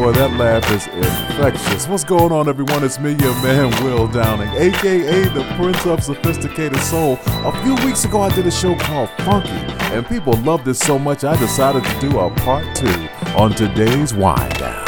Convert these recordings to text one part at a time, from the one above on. Boy, that laugh is infectious. What's going on, everyone? It's me, your man, Will Downing, a.k.a. the Prince of Sophisticated Soul. A few weeks ago, I did a show called Funky, and people loved it so much, I decided to do a part two on today's Wind Down.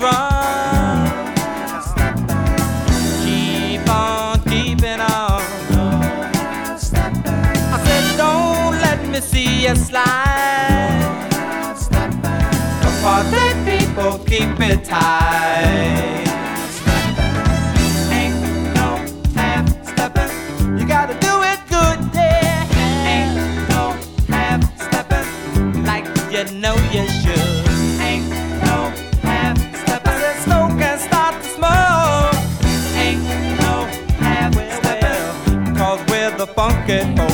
Run. Keep on keeping on. you slide. Party people, keep it tight. Ain't no half steppin', you gotta do it good, yeah. Ain't no half steppin', like you know you should. The funky folk.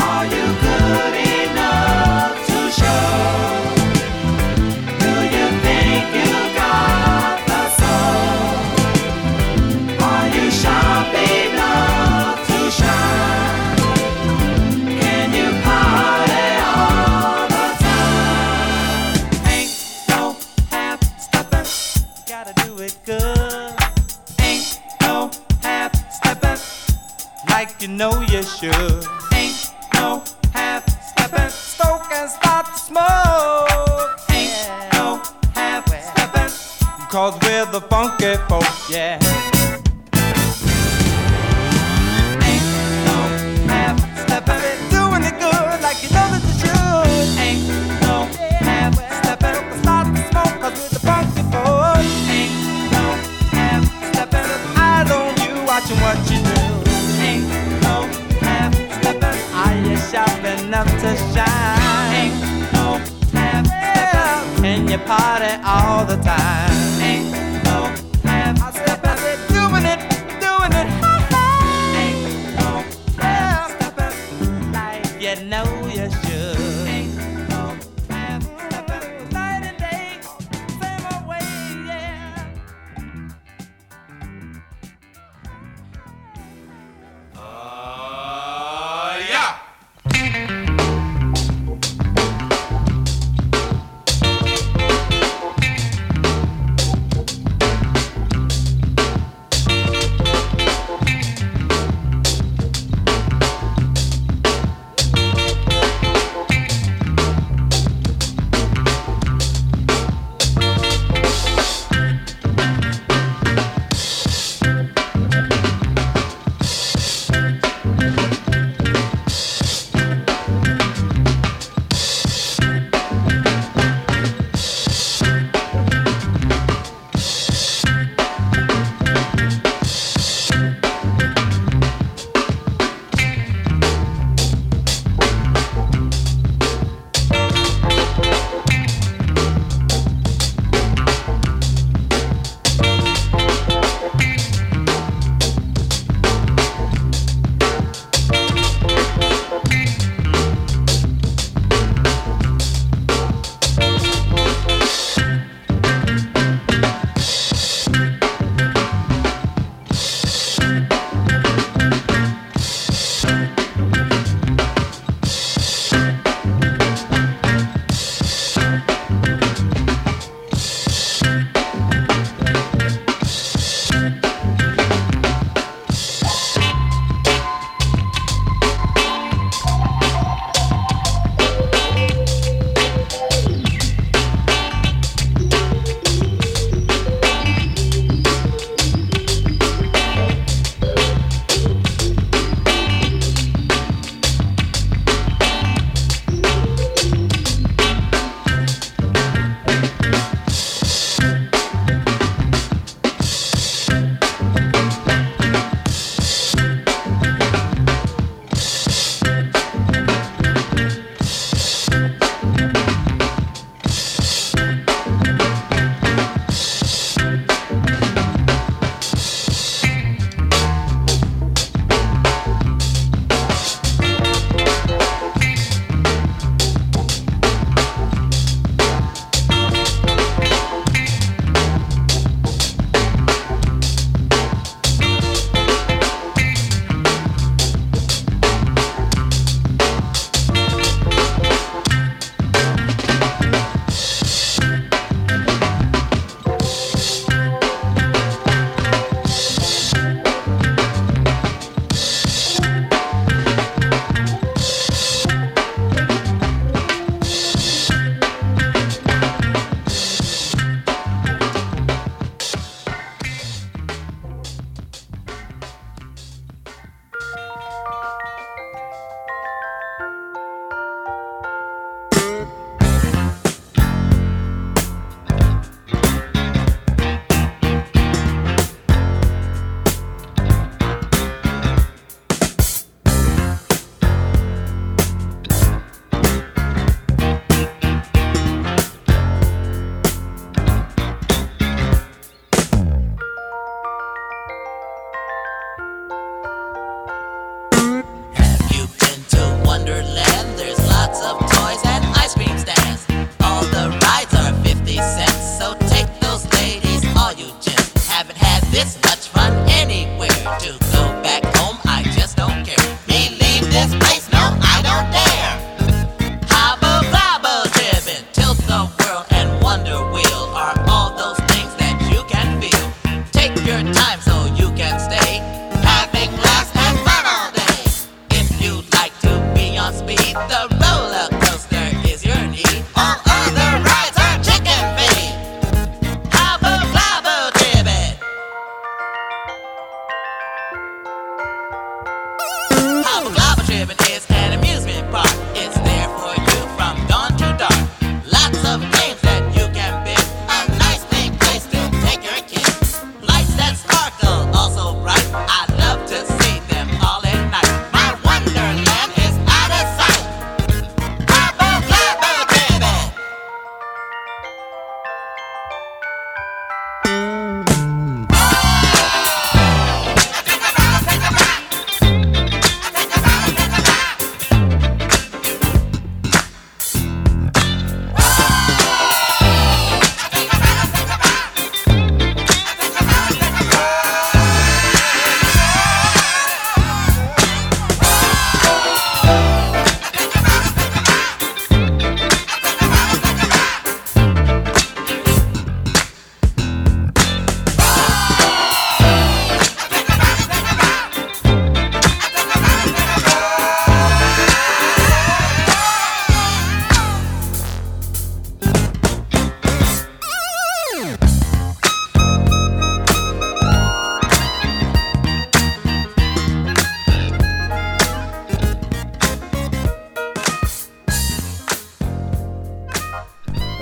Are you good enough to show? Do you think you got the soul? Are you sharp enough to shine? Can you party all the time? No half steppin'. You know you should. Ain't no half steppin'. Smoking's not the smoke. Ain't no half steppin'. 'Cause we're the funky folk. Are you good enough to show? You know you should. Ain't no half steppin'. Stoke and start to smoke. Ain't no half steppin'. 'Cause we're the funky folk, yeah. Ain't no half steppin'. Doing it good like you know that you should. Ain't no half steppin'. Start to smoke 'cause we're the funky folk. Ain't no half steppin'. Eyes on you watching what you do. Sharp enough to shine. Ain't no half steppin'. And you party all the time. Ain't no half steppin'. Doing it high. Ain't no half steppin'. Like you know you should. Ain't no half steppin'. Night and day, same old way, yeah. Yeah.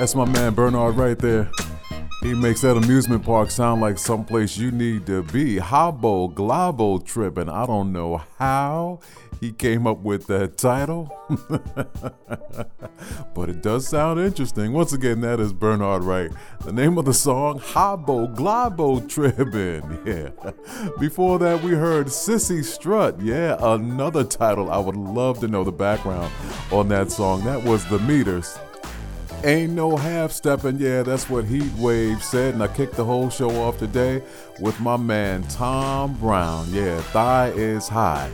That's my man Bernard right there. He makes that amusement park sound like someplace you need to be. Hobo Globo Trippin'. I don't know how he came up with that title, but it does sound interesting. Once again, that is Bernard Wright. The name of the song, Hobo Globo Trippin'. Yeah. Before that, we heard Sissy Strut. Yeah, another title. I would love to know the background on that song. That was The Meters. Ain't no half-stepping, yeah, that's what Heatwave said, and I kicked the whole show off today with my man Tom Brown, yeah, Thigh Is High.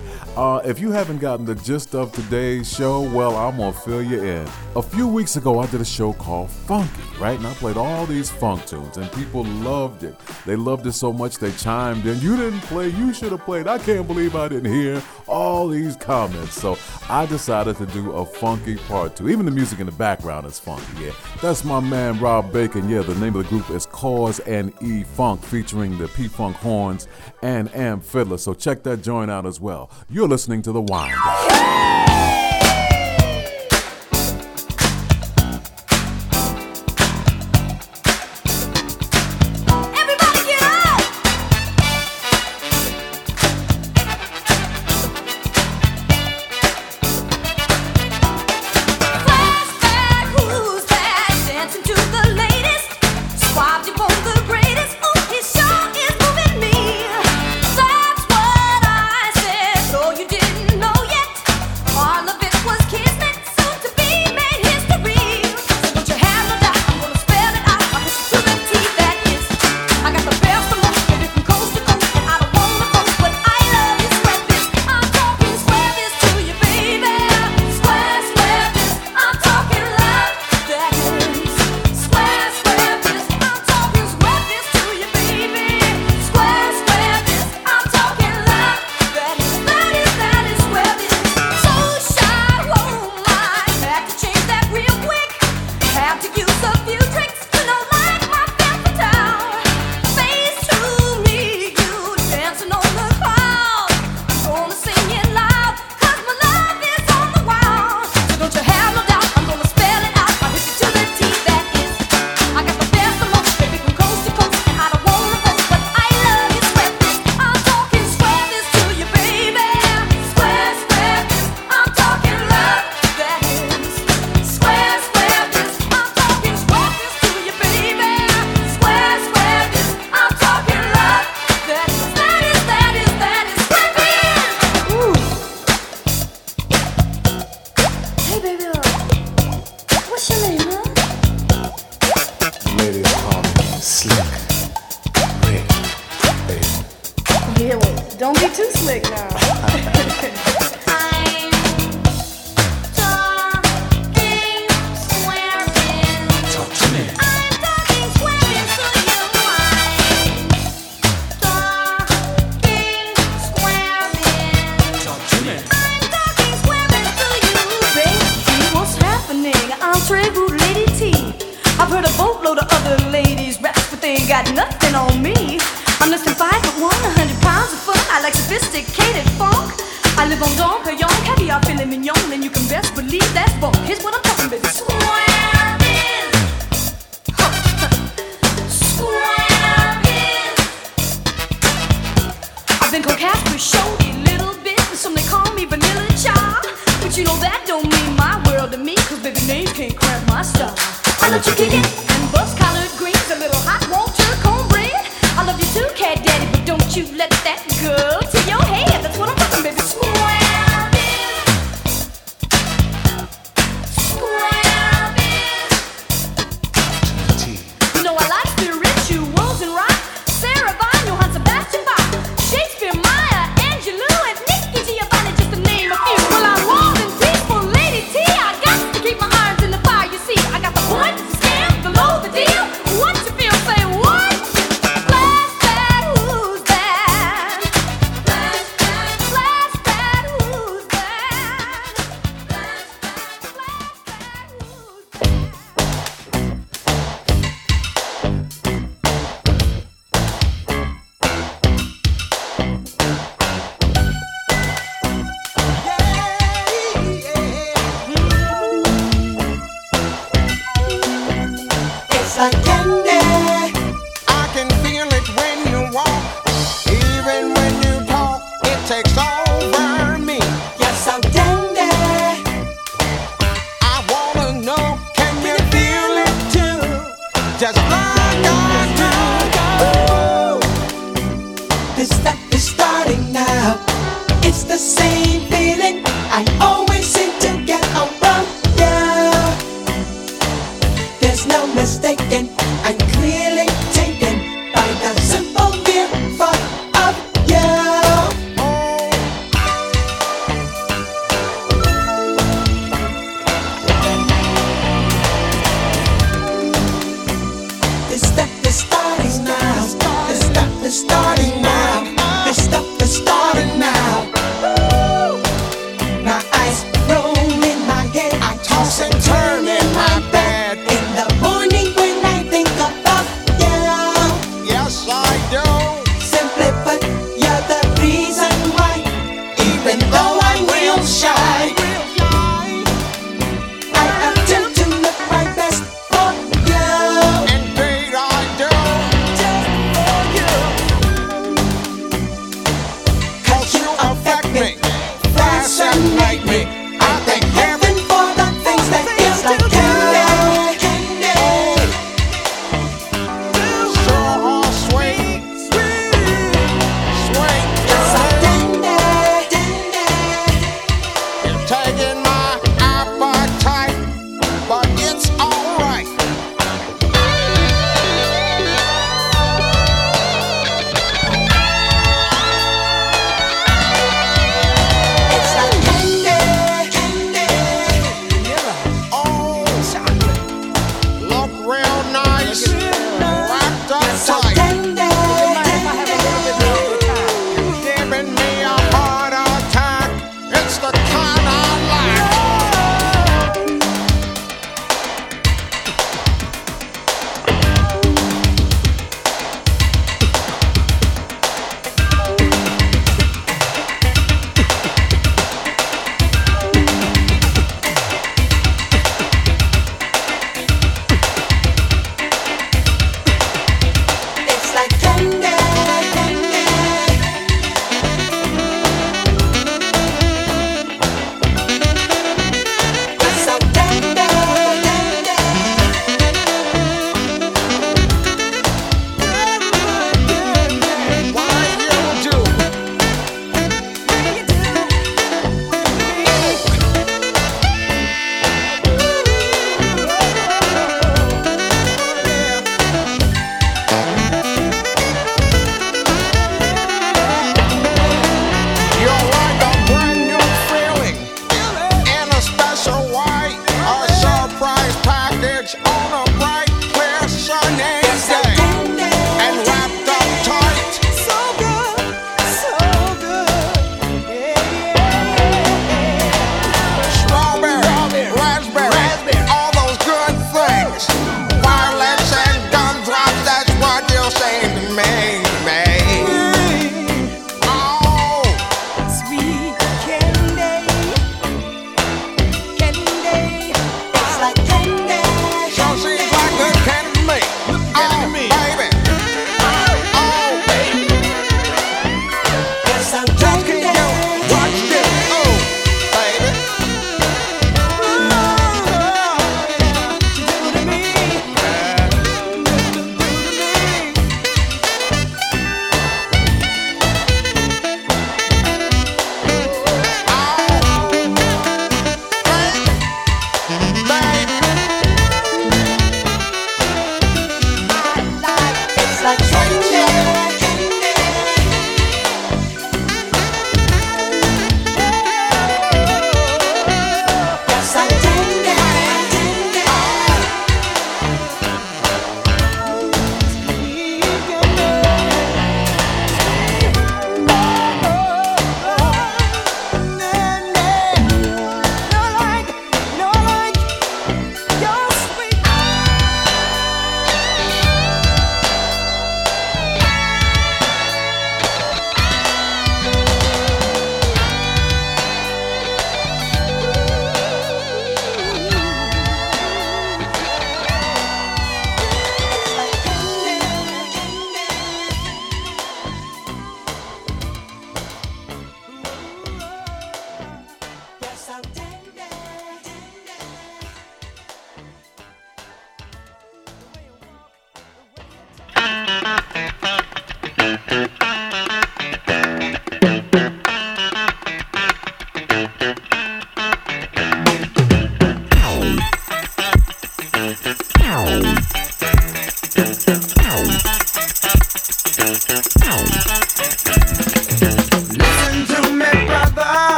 If you haven't gotten the gist of today's show, well, I'm gonna fill you in. A few weeks ago, I did a show called Funky, right, and I played all these funk tunes, and people loved it. They loved it so much they chimed in. You didn't play, you should have played. I can't believe I didn't hear all these comments, so I decided to do a funky part two. Even the music in the background is funky. Yeah, that's my man Rob Bacon. Yeah, the name of the group is Cause and E Funk, featuring the P-Funk horns and Am Fiddler. So check that joint out as well. You're listening to The Wind Down.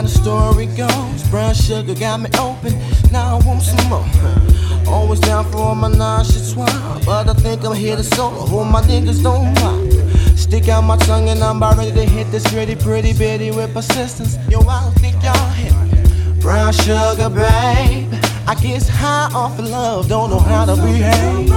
how the story goes. Brown sugar got me open, now I want some more. Always down for all my nonchalant, but I think I'm here to solo. All my niggas don't mind. Stick out my tongue and I'm about ready to hit this gritty, pretty bitty with persistence. Yo, I don't think y'all hit me. Brown sugar, babe. I guess high off of love, don't know how to behave.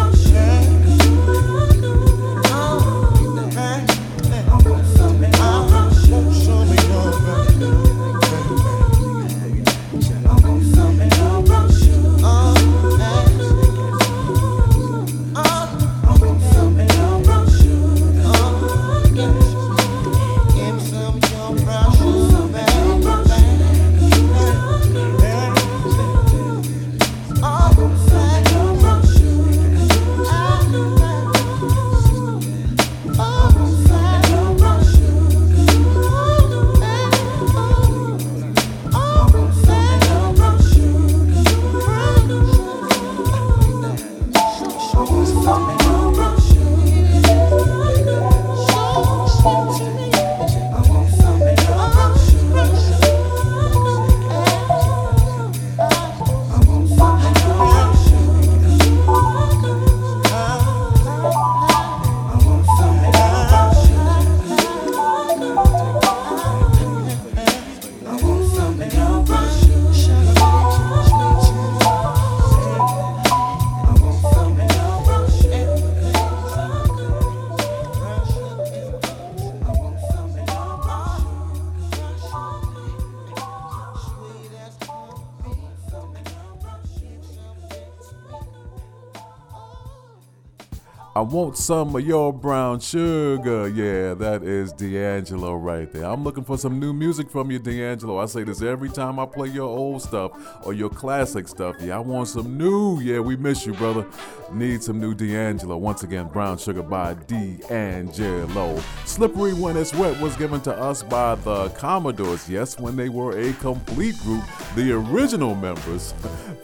I want some of your brown sugar. Yeah, that is D'Angelo right there. I'm looking for some new music from you, D'Angelo. I say this every time I play your old stuff or your classic stuff. Yeah, I want some new. Yeah, we miss you, brother. Need some new D'Angelo. Once again, Brown Sugar by D'Angelo. Slippery When It's Wet was given to us by the Commodores. Yes, when they were a complete group, the original members,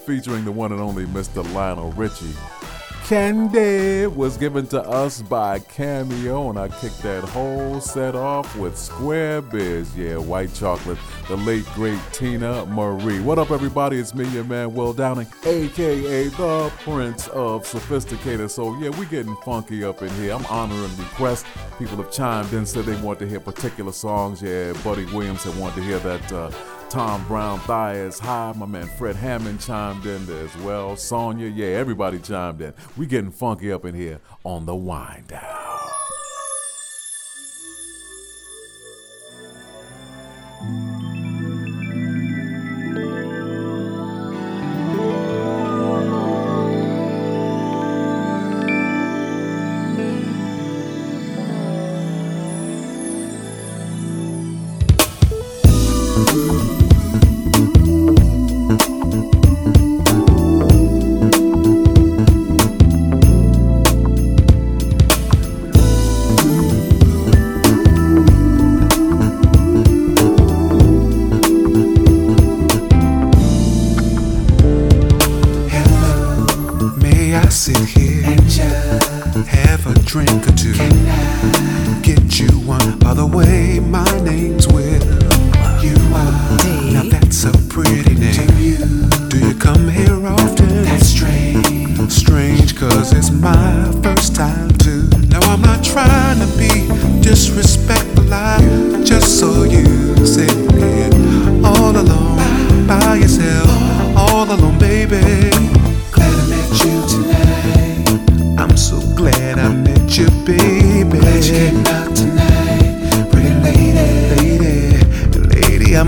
featuring the one and only Mr. Lionel Richie. Candy was given to us by Cameo, and I kicked that whole set off with Square Biz. Yeah, White Chocolate, the late, great Tina Marie. What up, everybody? It's me, your man, Will Downing, a.k.a. the Prince of Sophisticated. So, yeah, we getting funky up in here. I'm honoring requests. People have chimed in, said they want to hear particular songs. Yeah, Buddy Williams had wanted to hear that Tom Brown, Thigh Is High. My man Fred Hammond chimed in there as well. Sonya, yeah, everybody chimed in. We getting funky up in here on The Wind Down.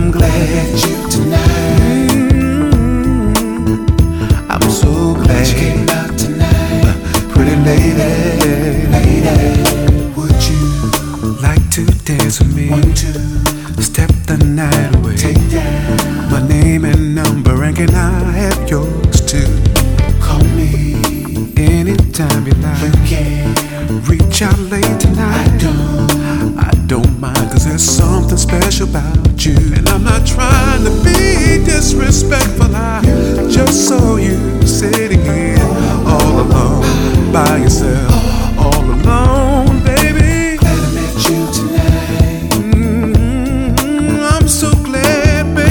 Glad I met you tonight. I'm so glad, baby.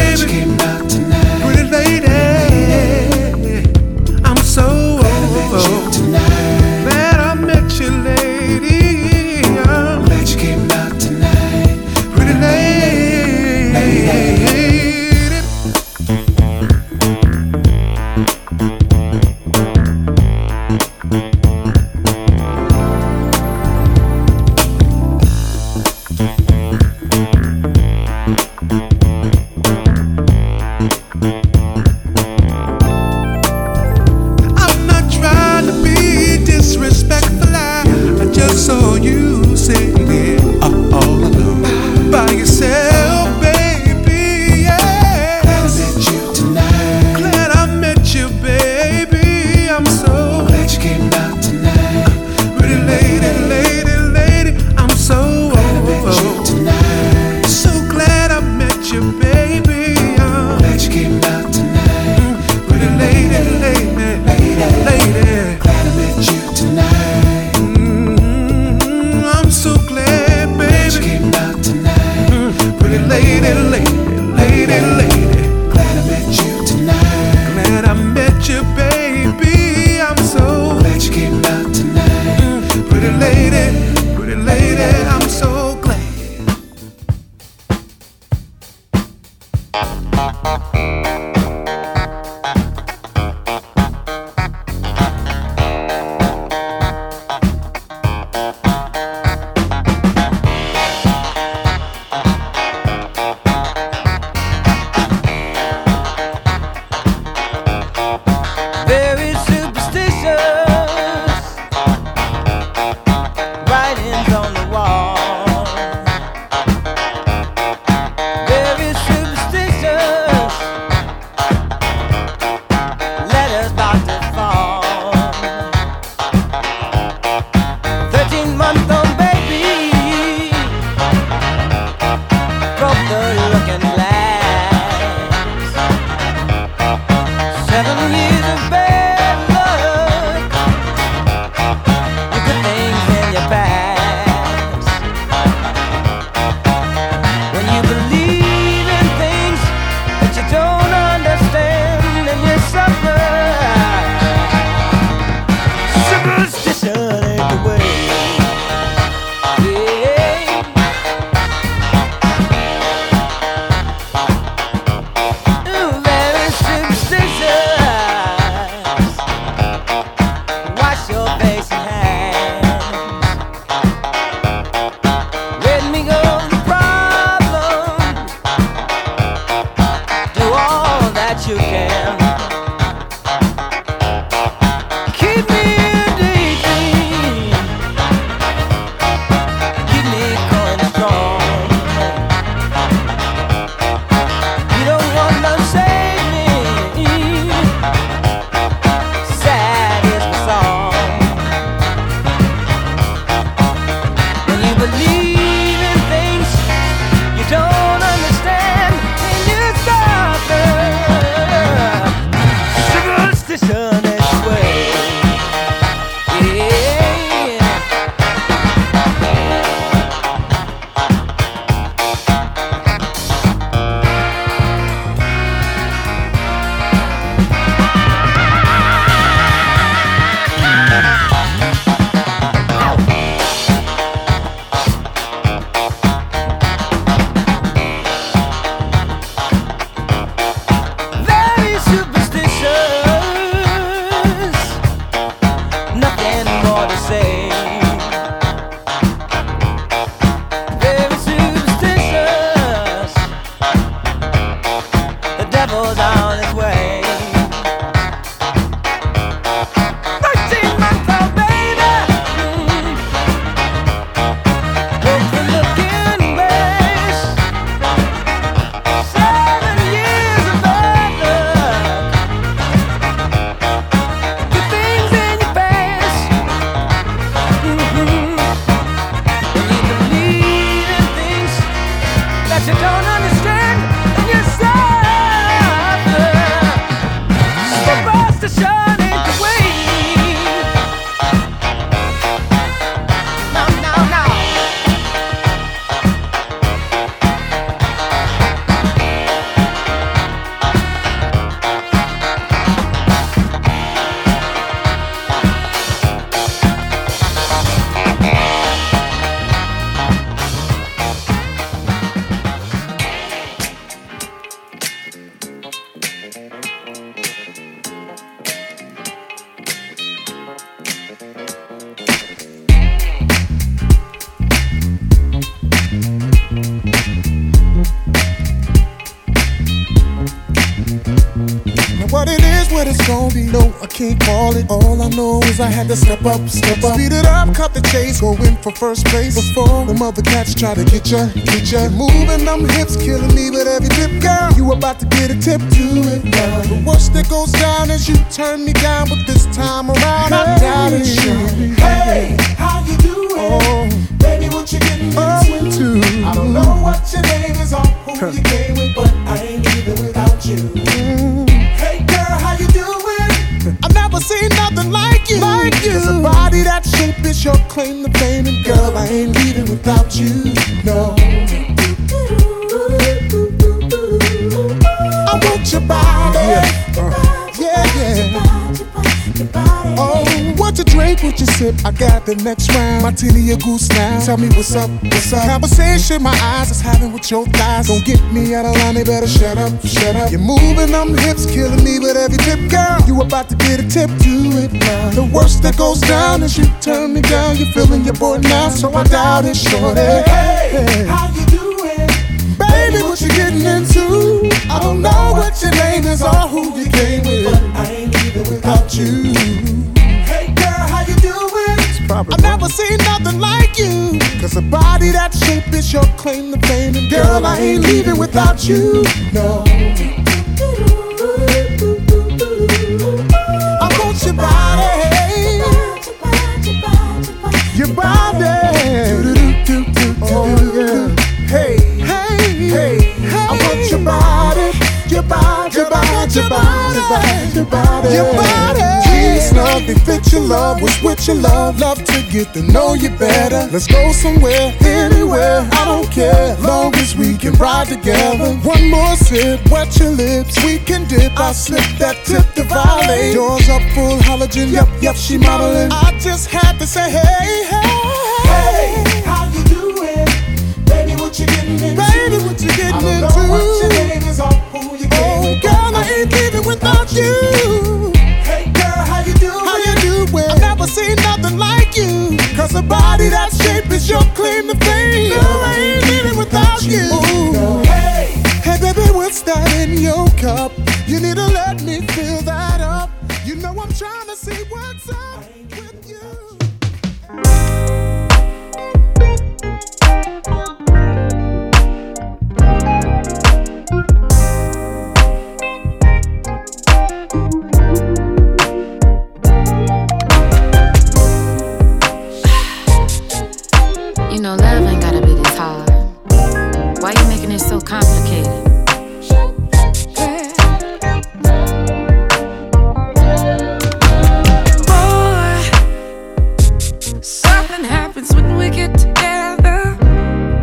I had to step up, speed it up, cut the chase, go in for first place before the mother cats try to get ya. Moving them hips, killing me with every dip, girl. You about to get a tip, do it now. The worst that goes down is you turn me down, but this time around I doubt it. Hey, how you doing? Oh, baby, what you getting into? I don't know what your name is or who you came with, but I ain't leaving without you. Hey, girl, how you doing? I've never seen nothing like. It's a body that shape is your claim to fame, and girl, I ain't leaving without you, no. I want your body, yeah. Oh, what you drink, what you sip? I got the next round. Martini or Goose now. Tell me what's up. Conversation my eyes is having with your thighs. Don't get me out of line, they better shut up. You're moving them hips, killing me with every dip, girl. You about to get a tip, do it now. The worst that goes down is you turn me down. You're feeling your bored now, so I doubt it, shorty. Hey, how you doing? Baby, what you getting into? I don't know what your name is or who you came with, but I ain't leaving without you. Hey, girl, how you doing? I've never seen nothing like you. Cause a body that shape is your claim to fame, and girl, I ain't leaving without you, no. Your body. Oh, yeah. Hey. I want your body. Peace, love, they fit your love, was what you love to get to know you better. Let's go somewhere, anywhere, I don't care, long as we can ride together. One more sip, wet your lips, we can dip, I'll slip that tip to violate. Yours up full halogen, yep, she modeling. I just had to say, hey, how you doing? Baby, what you getting into? I don't know what your name is or who you getting with. Oh, girl, I ain't leaving without you. I've never seen nothing like you. Cause a body that shape is your claim to fame. No, I ain't living without you. Hey, baby, what's that in your cup? You need to let me fill that up. You know I'm trying to see what's up with you. You know love ain't gotta be this hard. Why you making it so complicated? Boy, something happens when we get together.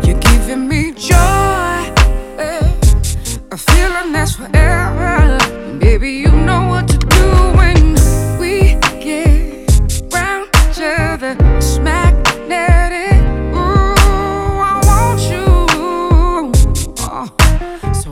You're giving me joy, a feeling that's forever. Baby, you know what to do when we get round each other. Smack that. Ooh, I want you. Oh, so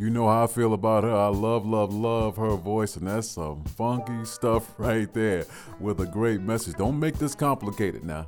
You know how I feel about her. I love, love, love her voice, and that's some funky stuff right there with a great message. Don't make this complicated now.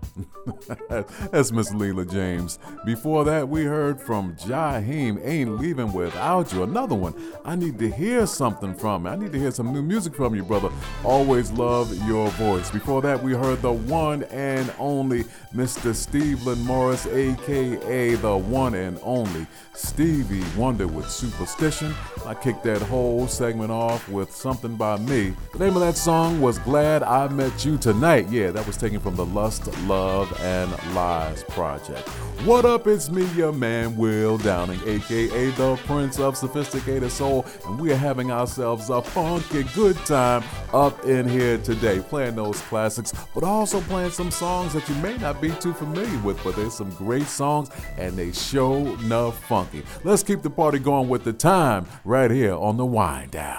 That's Miss Leela James. Before that, we heard from Jaheem, Ain't Leaving Without You. Another one. I need to hear something from you. I need to hear some new music from you, brother. Always love your voice. Before that, we heard the one and only Mr. Steve Lynn Morris, a.k.a. the one and only Stevie Wonder with Superstition. I kicked that whole segment off with something by me. The name of that song was Glad I Met You Tonight. Yeah, that was taken from the Lust, Love, and Lies project. What up? It's me, your man, Will Downing, a.k.a. the Prince of Sophisticated Soul, and we are having ourselves a funky good time up in here today, playing those classics, but also playing some songs that you may not be too familiar with, but there's some great songs, and they show enough funky. Let's keep the party going with the time right here on The Wind Down.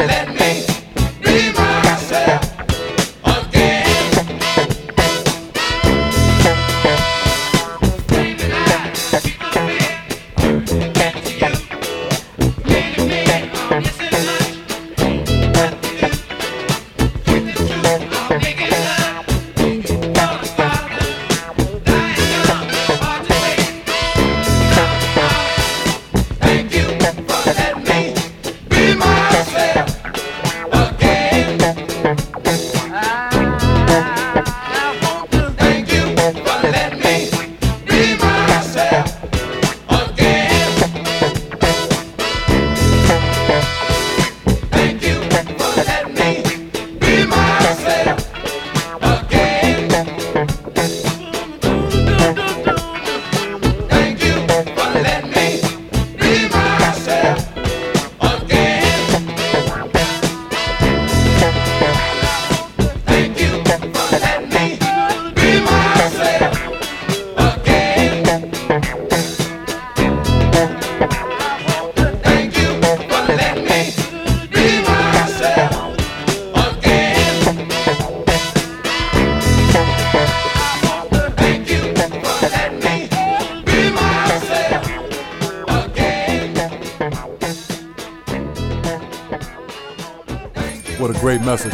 Let me What a great message.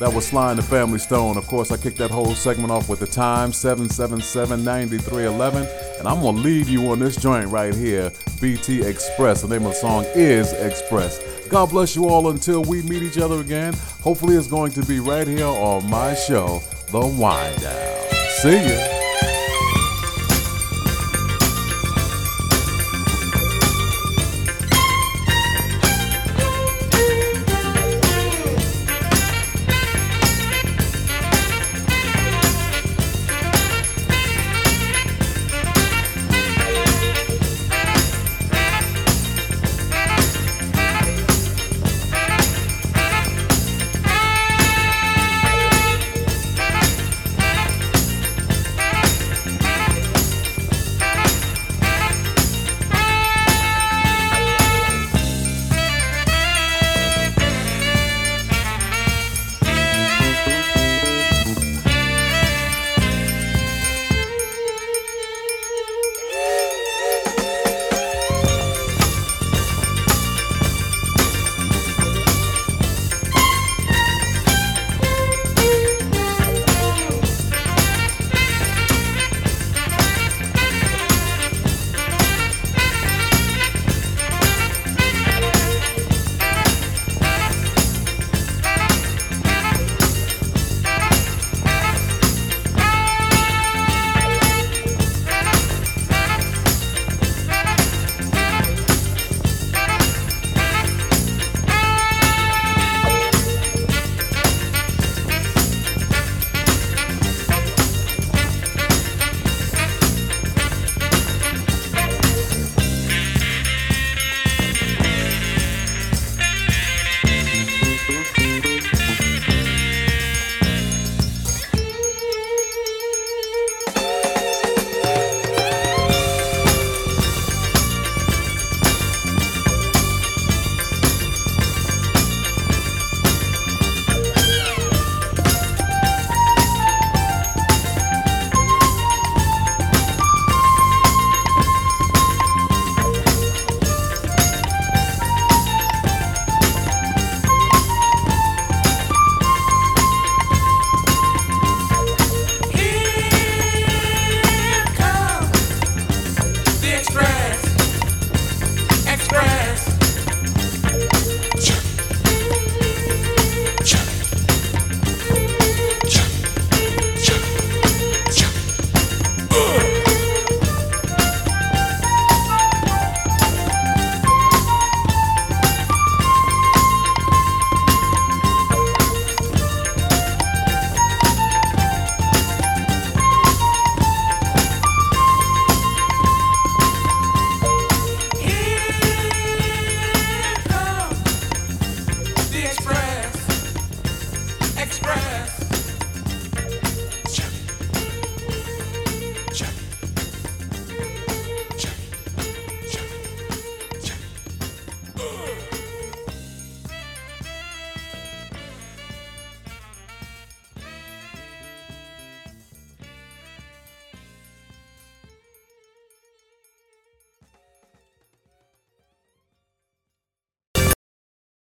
That was Sly and the Family Stone. Of course, I kicked that whole segment off with the time, 777-9311. And I'm going to leave you on this joint right here, BT Express. The name of the song is Express. God bless you all until we meet each other again. Hopefully it's going to be right here on my show, The Wind Down. See ya.